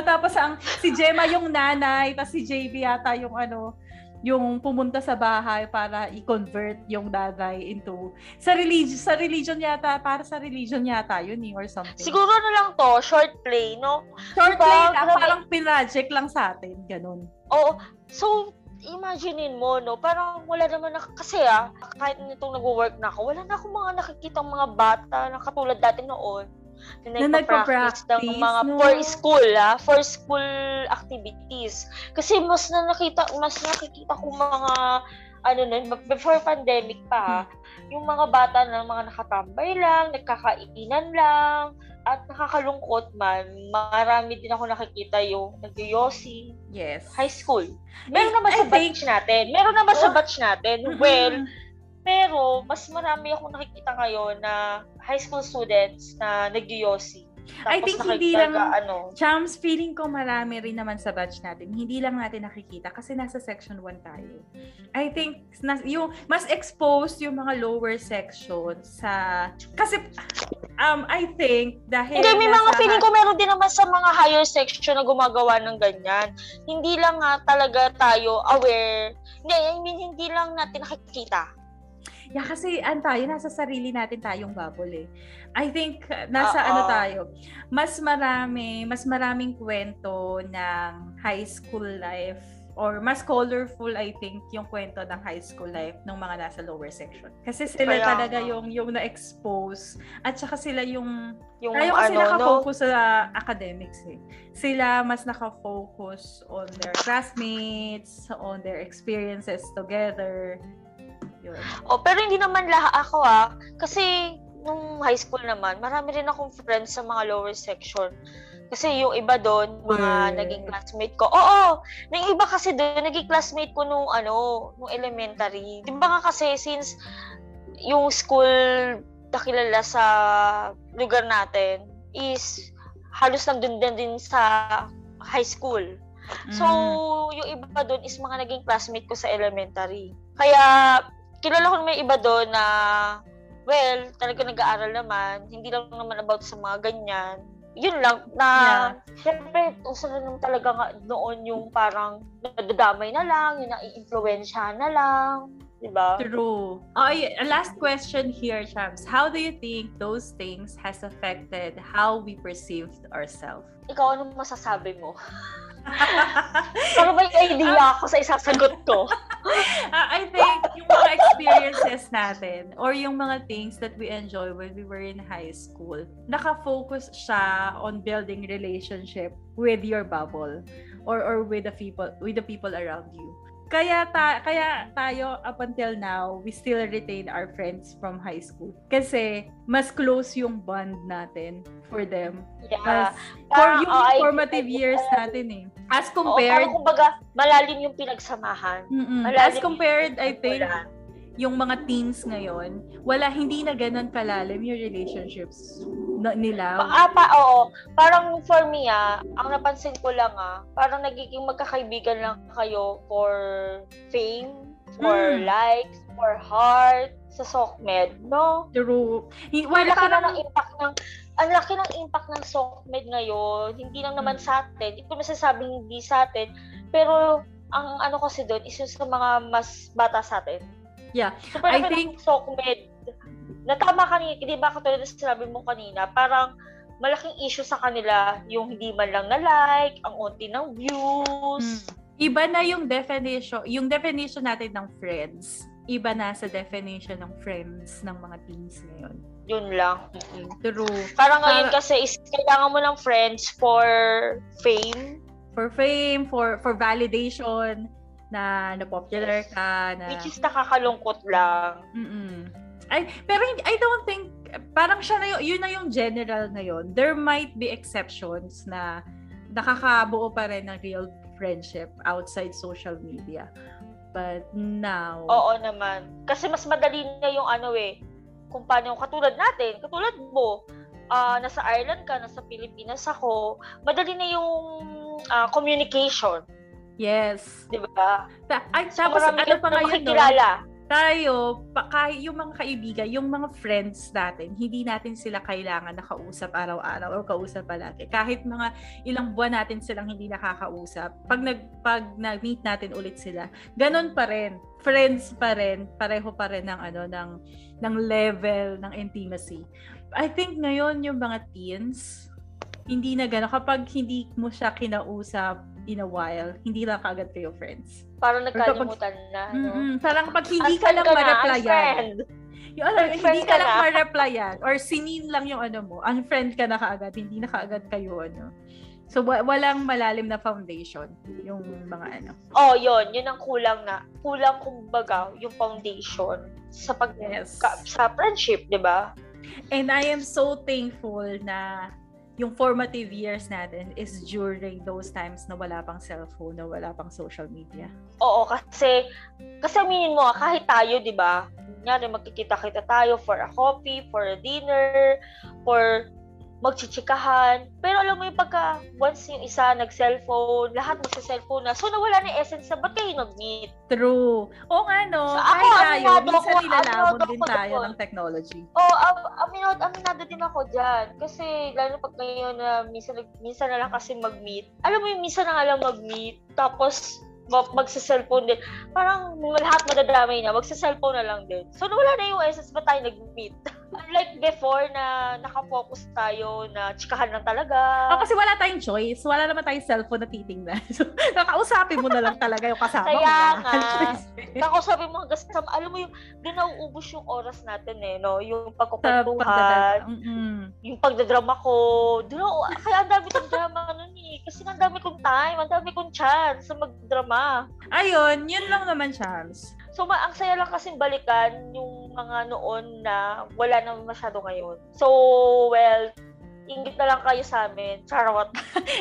Tapos, ang si Gemma yung nanay, tapos si J B yata yung ano, yung pumunta sa bahay para i-convert yung daday into sa religion sa religion yata para sa religion yata yun eh, or something. Siguro na lang to short play no short diba? Play na diba? Parang pinaject lang sa atin ganun. Oo. So imaginin mo, no? Parang wala naman na, kasi ah, kahit nitong nag-work na ako, wala na akong mga nakikitang mga bata na katulad dati noon na nagpa-practice ng mga no? for school, ah, for school activities. Kasi mas na nakita, mas nakikita ko mga, ano nun, before pandemic pa, hmm. yung mga bata na mga nakatambay lang, nagkakainan lang, at nakakalungkot man, marami din ako nakikita yung nag-yosi. Yes. High school. Meron naman sa batch natin. Meron naman oh. sa batch natin. Mm-hmm. Well, pero mas marami akong nakikita ngayon na high school students na nag-yosi. I think hindi lang, ano, Chams, feeling ko marami rin naman sa batch natin. Hindi lang natin nakikita kasi nasa section one tayo. I think nas, yung mas exposed yung mga lower section sa kasi um I think dahil hindi, may mga feeling ko meron din naman sa mga higher section na gumagawa ng ganyan. Hindi lang nga talaga tayo aware. Hindi, I mean, hindi lang natin nakikita. Yeah, kasi an tayo, nasa sarili natin tayong bubble eh. I think nasa Uh-oh. ano tayo, mas marami, mas maraming kwento ng high school life or mas colorful I think yung kwento ng high school life ng mga nasa lower section. Kasi sila Kaya, talaga yung yung na-expose at saka sila yung yung tayo kasi ano, naka-focus no? sa academics eh. Sila mas naka-focus on their classmates, on their experiences together. Yun. Oh, pero hindi naman lahat ako ah. Kasi nung high school naman, marami rin akong friends sa mga lower section. Kasi yung iba doon, mga mm. naging classmate ko. Oo, yung iba kasi doon, naging classmate ko nung ano, nung elementary. Di ba nga kasi since yung school nakilala sa lugar natin is halos nandun din din sa high school. So, mm. yung iba doon is mga naging classmate ko sa elementary. Kaya, kilala ko may iba doon na, well, talaga nag-aaral naman. Hindi lang naman about sa mga ganyan. Yun lang na yeah. Syempre uso na naman talaga nga noon yung parang nadadamay na lang, yung naiimpluwensya na lang, di ba? True. Okay, last question here, Chams. How do you think those things has affected how we perceived ourselves? Ikaw, anong masasabi mo? Parang may idea ako sa isasagot ko. uh, I think yung mga experiences natin or yung mga things that we enjoy when we were in high school, naka-focus siya on building relationship with your bubble or or with the people with the people around you. Kaya ta- kaya tayo up until now, we still retain our friends from high school. Kasi mas close yung bond natin for them. Yeah. As, for yung oh, formative I, I, years I, natin eh. As compared... Oh, parang kumbaga, malalim yung pinagsamahan. Malalim as compared, yung I think, yung mga teens ngayon, wala, hindi na ganun kalalim yung relationships nila. Pa, pa, oo. Parang for me, ah, ang napansin ko lang, ah, parang nagiging magkakaibigan lang kayo for fame, for mm. likes, for heart, sa SOCMED, no? True. Ang laki na ng impact ng, ang laki ng impact ng SOCMED ngayon, hindi lang naman sa atin, hindi ko masasabing hindi sa atin, pero ang ano kasi doon, isa sa mga mas bata sa atin. Yeah. So, I think... SOCMED, natama kanina, di ba katulad na sinabi mo kanina, parang malaking issue sa kanila yung hindi man lang na-like, ang unti ng views. Mm. Iba na yung definition, yung definition natin ng friends. Iba na sa definition ng friends ng mga teens ngayon. Yun lang. True. Parang ngayon kasi is, kailangan mo ng friends for fame. For fame, for for validation na na-popular ka. Na... Which is nakakalungkot lang. Mm-mm. I, pero I don't think, parang siya na yun, yun na yung general ngayon. There might be exceptions na nakakabuo pa rin ng real friendship outside social media. But now... Oo naman. Kasi mas madali na yung ano eh, kung paano, katulad natin, katulad mo, uh, nasa Ireland ka, nasa Pilipinas ako, madali na yung uh, communication. Yes. Diba? Ta- ay, tapos so, ano pa ngayon doon? Tayo, pa, kahit yung mga kaibigan, yung mga friends natin, hindi natin sila kailangan nakausap araw-araw o kausap palagi. Kahit mga ilang buwan natin silang hindi nakakausap, pag nag pag nag-meet natin ulit sila, ganun pa rin. Friends pa rin, pareho pa rin ng ano ng ng level ng intimacy. I think ngayon yung mga teens hindi na gano'n. Kapag hindi mo siya kinausap in a while, hindi lang kaagad kayo friends. Parang nagkalimutan kapag, na. No? Mm-hmm, parang kapag hindi as ka lang ma-replyan. Yung ano, hindi ka, ka lang ma-replyan. Or sinin lang yung ano mo. Unfriend ka na kaagad. Hindi na kaagad kayo ano. So, walang malalim na foundation yung mga ano. Oh, yun. Yun ang kulang na. Kulang kumbaga yung foundation sa pag yes. ka, sa friendship, di ba? And I am so thankful na yung formative years natin is during those times na wala pang cellphone, na wala pang social media. Oo, kasi, kasi aminin mo, kahit tayo, di ba? Kunyari, magkikita-kita tayo for a coffee, for a dinner, for magchichikahan. Pero alam mo yung pagka, once yung isa nag-cellphone, lahat magsa-cellphone na, so nawala na essence na, ba't kayo nag-meet? True. Oo nga, no? So, kahit ako, tayo, minsan nilalamon din tayo ng technology. Oo, aminado, aminado din ako dyan. Kasi, lalo pag ngayon na minsan, minsan na lang kasi mag-meet. Alam mo yung minsan na lang mag-meet, tapos magsa-cellphone din. Parang lahat madadamay na, magsa-cellphone na lang din. So, wala na yung essence ba tayo nag-meet. Unlike before na nakafocus tayo na chikahan lang talaga. Oh, kasi wala tayong choice. Wala naman tayong cellphone na titingnan. So, nakausapin mo na lang talaga yung kasama. Kaya nga. Nakausapin mo hanggang sa, alam mo yung, doon nauubos yung oras natin eh, no? Yung pagkukuntuhan, mm-hmm. yung pagdadrama ko. Doon, kaya ang dami kong drama nun eh. Kasi ang dami kong time, ang dami kong chance sa magdrama. Ayun, yun lang naman chance. So, ma- ang saya lang kasing balikan yung mga noon na wala na masyado ngayon. So, well, inggit na lang kayo sa amin. Charot.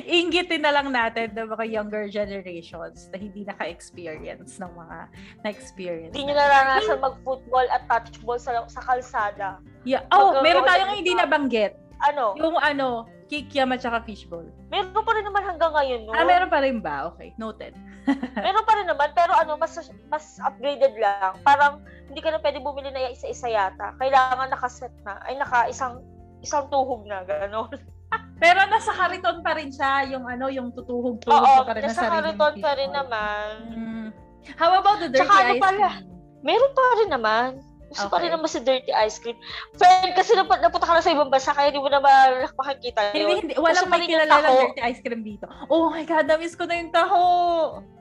Inggitin na lang natin ng mga younger generations na hindi naka-experience ng mga na-experience. Hindi nyo naranasan mag-football at touchball sa, sa kalsada. Yeah. Oh, mag- meron tayong hindi nabanggit. Ano? Yung ano, kikiam at saka fishball. Meron pa rin naman hanggang ngayon, no? Ah, meron pa rin ba? Okay, noted. Meron pa rin naman, pero ano, mas mas upgraded lang. Parang hindi ka na pwede bumili na isa-isa yata. Kailangan nakaset na. Ay, naka-isang isang tuhog na, gano'n. Pero nasa kariton pa rin siya, yung ano, yung tutuhog-tuhog Oo, pa rin na sarili. Oo, nasa kariton pa rin naman. Hmm. How about the dirty tsaka, ice cream? Ano pala, meron pa rin naman. Gusto okay. pa rin naman si dirty ice cream. Friend, kasi nap- napunta ka na sa ibang bansa, kaya di mo na makakita yun. Hindi, hindi. Walang may kilala ng dirty ice cream dito. Oh my God, na-miss ko na yung taho.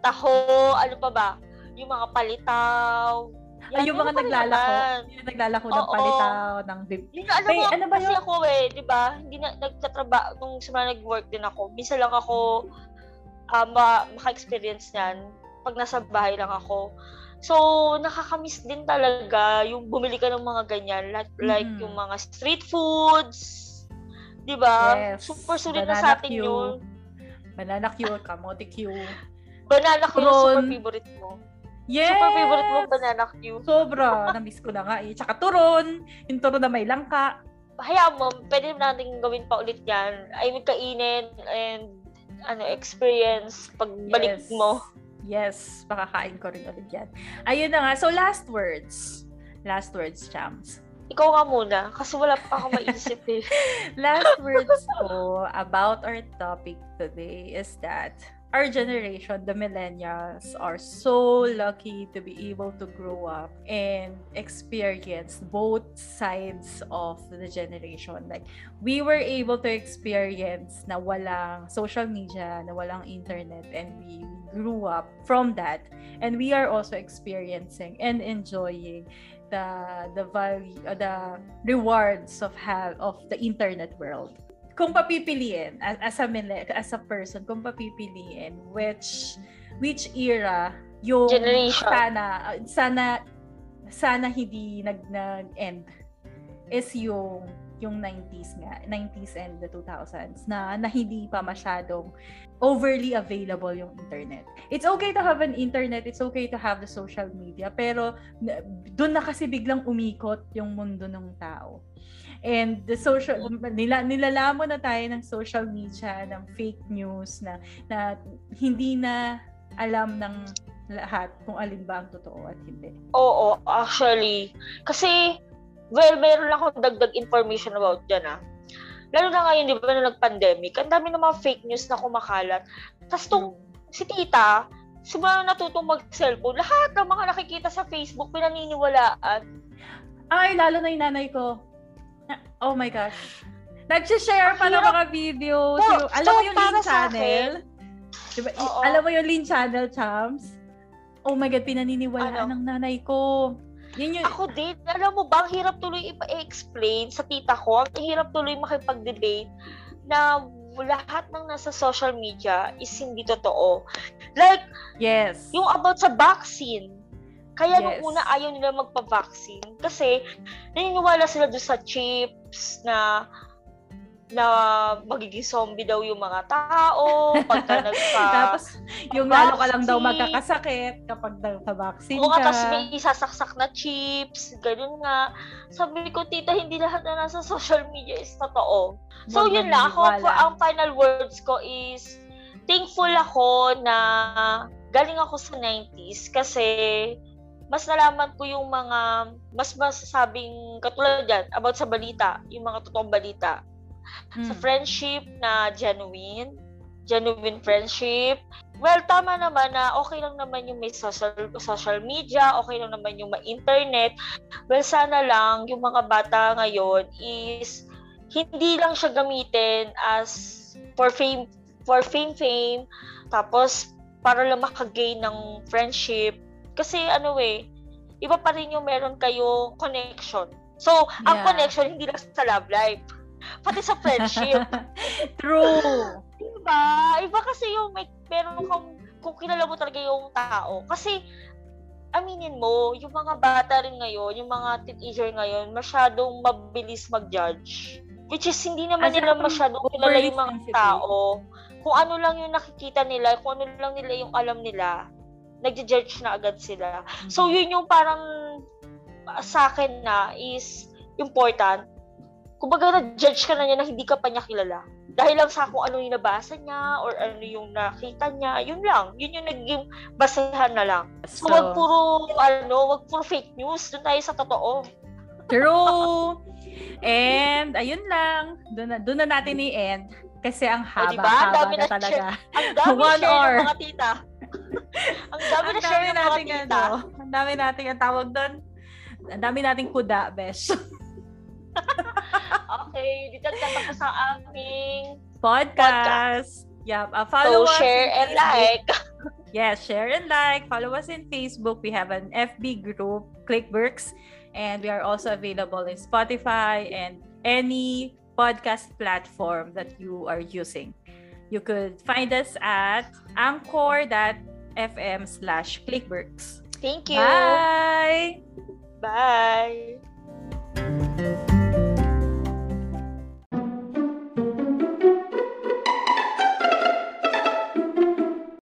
Taho, ano pa ba? Yung mga palitaw. Yan, Ay, yung, yung mga naglalako. Naman. Yung naglalako ng Oo, palitaw, ng bib. Yung, alam May, mo, ano ba kasi yung... ako eh, di ba? Hindi na, nagtatrabaho, nung simula nag-work din ako. Misa lang ako uh, maka-experience yan pag nasa bahay lang ako. So, nakakamiss din talaga yung bumili ka ng mga ganyan. Like, mm. like yung mga street foods. Di ba? Yes. Super sulit na sa atin Q. yun. Banana Q, kamote Q. Banana Q, super favorite mo. Yes! Super favorite mo, banana Q. Sobra. Namiss ko na nga eh. Tsaka turon. Yung turon na may langka. Hayaan mo, pwede natin gawin pa ulit yan. I mean, kainin and ano experience pagbalik yes. mo. Yes, makakain ko rin ulit yan. Ayun na nga. So, last words. Last words, Chams. Ikaw nga muna, kasi wala pa akong maisip eh. Last words ko about our topic today is that our generation, the millennials, are so lucky to be able to grow up and experience both sides of the generation. Like, we were able to experience na walang social media, na walang internet, and we grew up from that. And we are also experiencing and enjoying the the value, uh, the rewards of have, of the internet world. Kung papipiliin as, as a as a person, kung papipiliin which which era yung generation sana sana sana hindi nag nag-end is yung yung nineties nga, nineties and the two thousands na, na hindi pa masyadong overly available yung internet. It's okay to have an internet, it's okay to have the social media, pero doon na kasi biglang umikot yung mundo ng tao. And the social nila nilalaman na tayo ng social media, ng fake news na na hindi na alam ng lahat kung alin ba ang totoo at hindi. Oo, actually kasi well meron lang akong dagdag information about diyan ah. Lalo na ngayon 'di ba nung nag-pandemic, ang dami ng mga fake news na kumakalat. Tapos tong si tita, simula natutong mag-cellphone, lahat ng mga nakikita sa Facebook pinaniniwalaan. Ay, lalo na yung nanay ko. Oh my gosh. Nag-share pa ng mga videos. So, so, alam mo yung Lean Channel? Diba, alam mo yung Lean Channel, Chams? Oh my God, pinaniniwalaan ano? ng nanay ko. Yun yung... Ako din. Alam mo ba, ang hirap tuloy i-explain sa tita ko. Ang hirap tuloy makipag-debate na lahat ng nasa social media is hindi totoo. Like, yes. yung about sa vaccine. Kaya yes. nung una, ayaw nila magpa-vaccine kasi naniniwala sila doon sa chips na na magiging zombie daw yung mga tao pagka nagpa- Tapos, yung lalo ka lang daw magkakasakit kapag nagpa-vaccine ka. O, tapos may isasaksak na chips, ganun nga. Sabi ko, tita, hindi lahat na nasa social media is totoo. So, yun lang. Ako, ang final words ko is, thankful ako na galing ako sa nineties kasi mas nalaman ko yung mga mas masasabing katulad yan about sa balita, yung mga totoong balita. Hmm. Sa friendship na genuine, genuine friendship. Well, tama naman na okay lang naman yung may social, social media, okay lang naman yung may internet. Well, sana lang yung mga bata ngayon is hindi lang siya gamitin as for fame, for fame, fame, tapos para lang makagain ng friendship. Kasi ano eh, iba pa rin yung meron kayong connection. So, ang yeah. connection hindi lang sa love life, pati sa friendship. True. Diba? Iba kasi yung may, meron kang, kung kilala mo talaga yung tao. Kasi, aminin mo, yung mga bata rin ngayon, yung mga teenager ngayon, masyadong mabilis mag-judge. Which is, hindi naman As nila masyadong kilala yung mga tao. Kung ano lang yung nakikita nila, kung ano lang nila yung alam nila, nag-judge na agad sila. Mm-hmm. So, yun yung parang sa akin na is important. Kumbaga na-judge ka na niya na hindi ka pa niya kilala. Dahil lang sa kung ano yung nabasa niya or ano yung nakita niya, yun lang. Yun yung naging basehan na lang. So, so wag puro, ano, wag puro fake news. Doon tayo sa totoo. True! And, ayun lang. Doon na, doon na natin i-end. Kasi ang haba-haba diba? haba na talaga. Ang dami na share ng mga tita. Ang dami na share ng mga tita. Ang dami natin ang tawag doon. Ang dami nating kuda, besh. Okay, dito naman po sa aming podcast. podcast. Yep, uh, follow so, us. share and like. Yes, yeah, share and like. Follow us in Facebook. We have an F B group, Clickworks, and we are also available in Spotify and any podcast platform that you are using. You could find us at anchor dot f m slash clickworks. Thank you. Bye. Bye.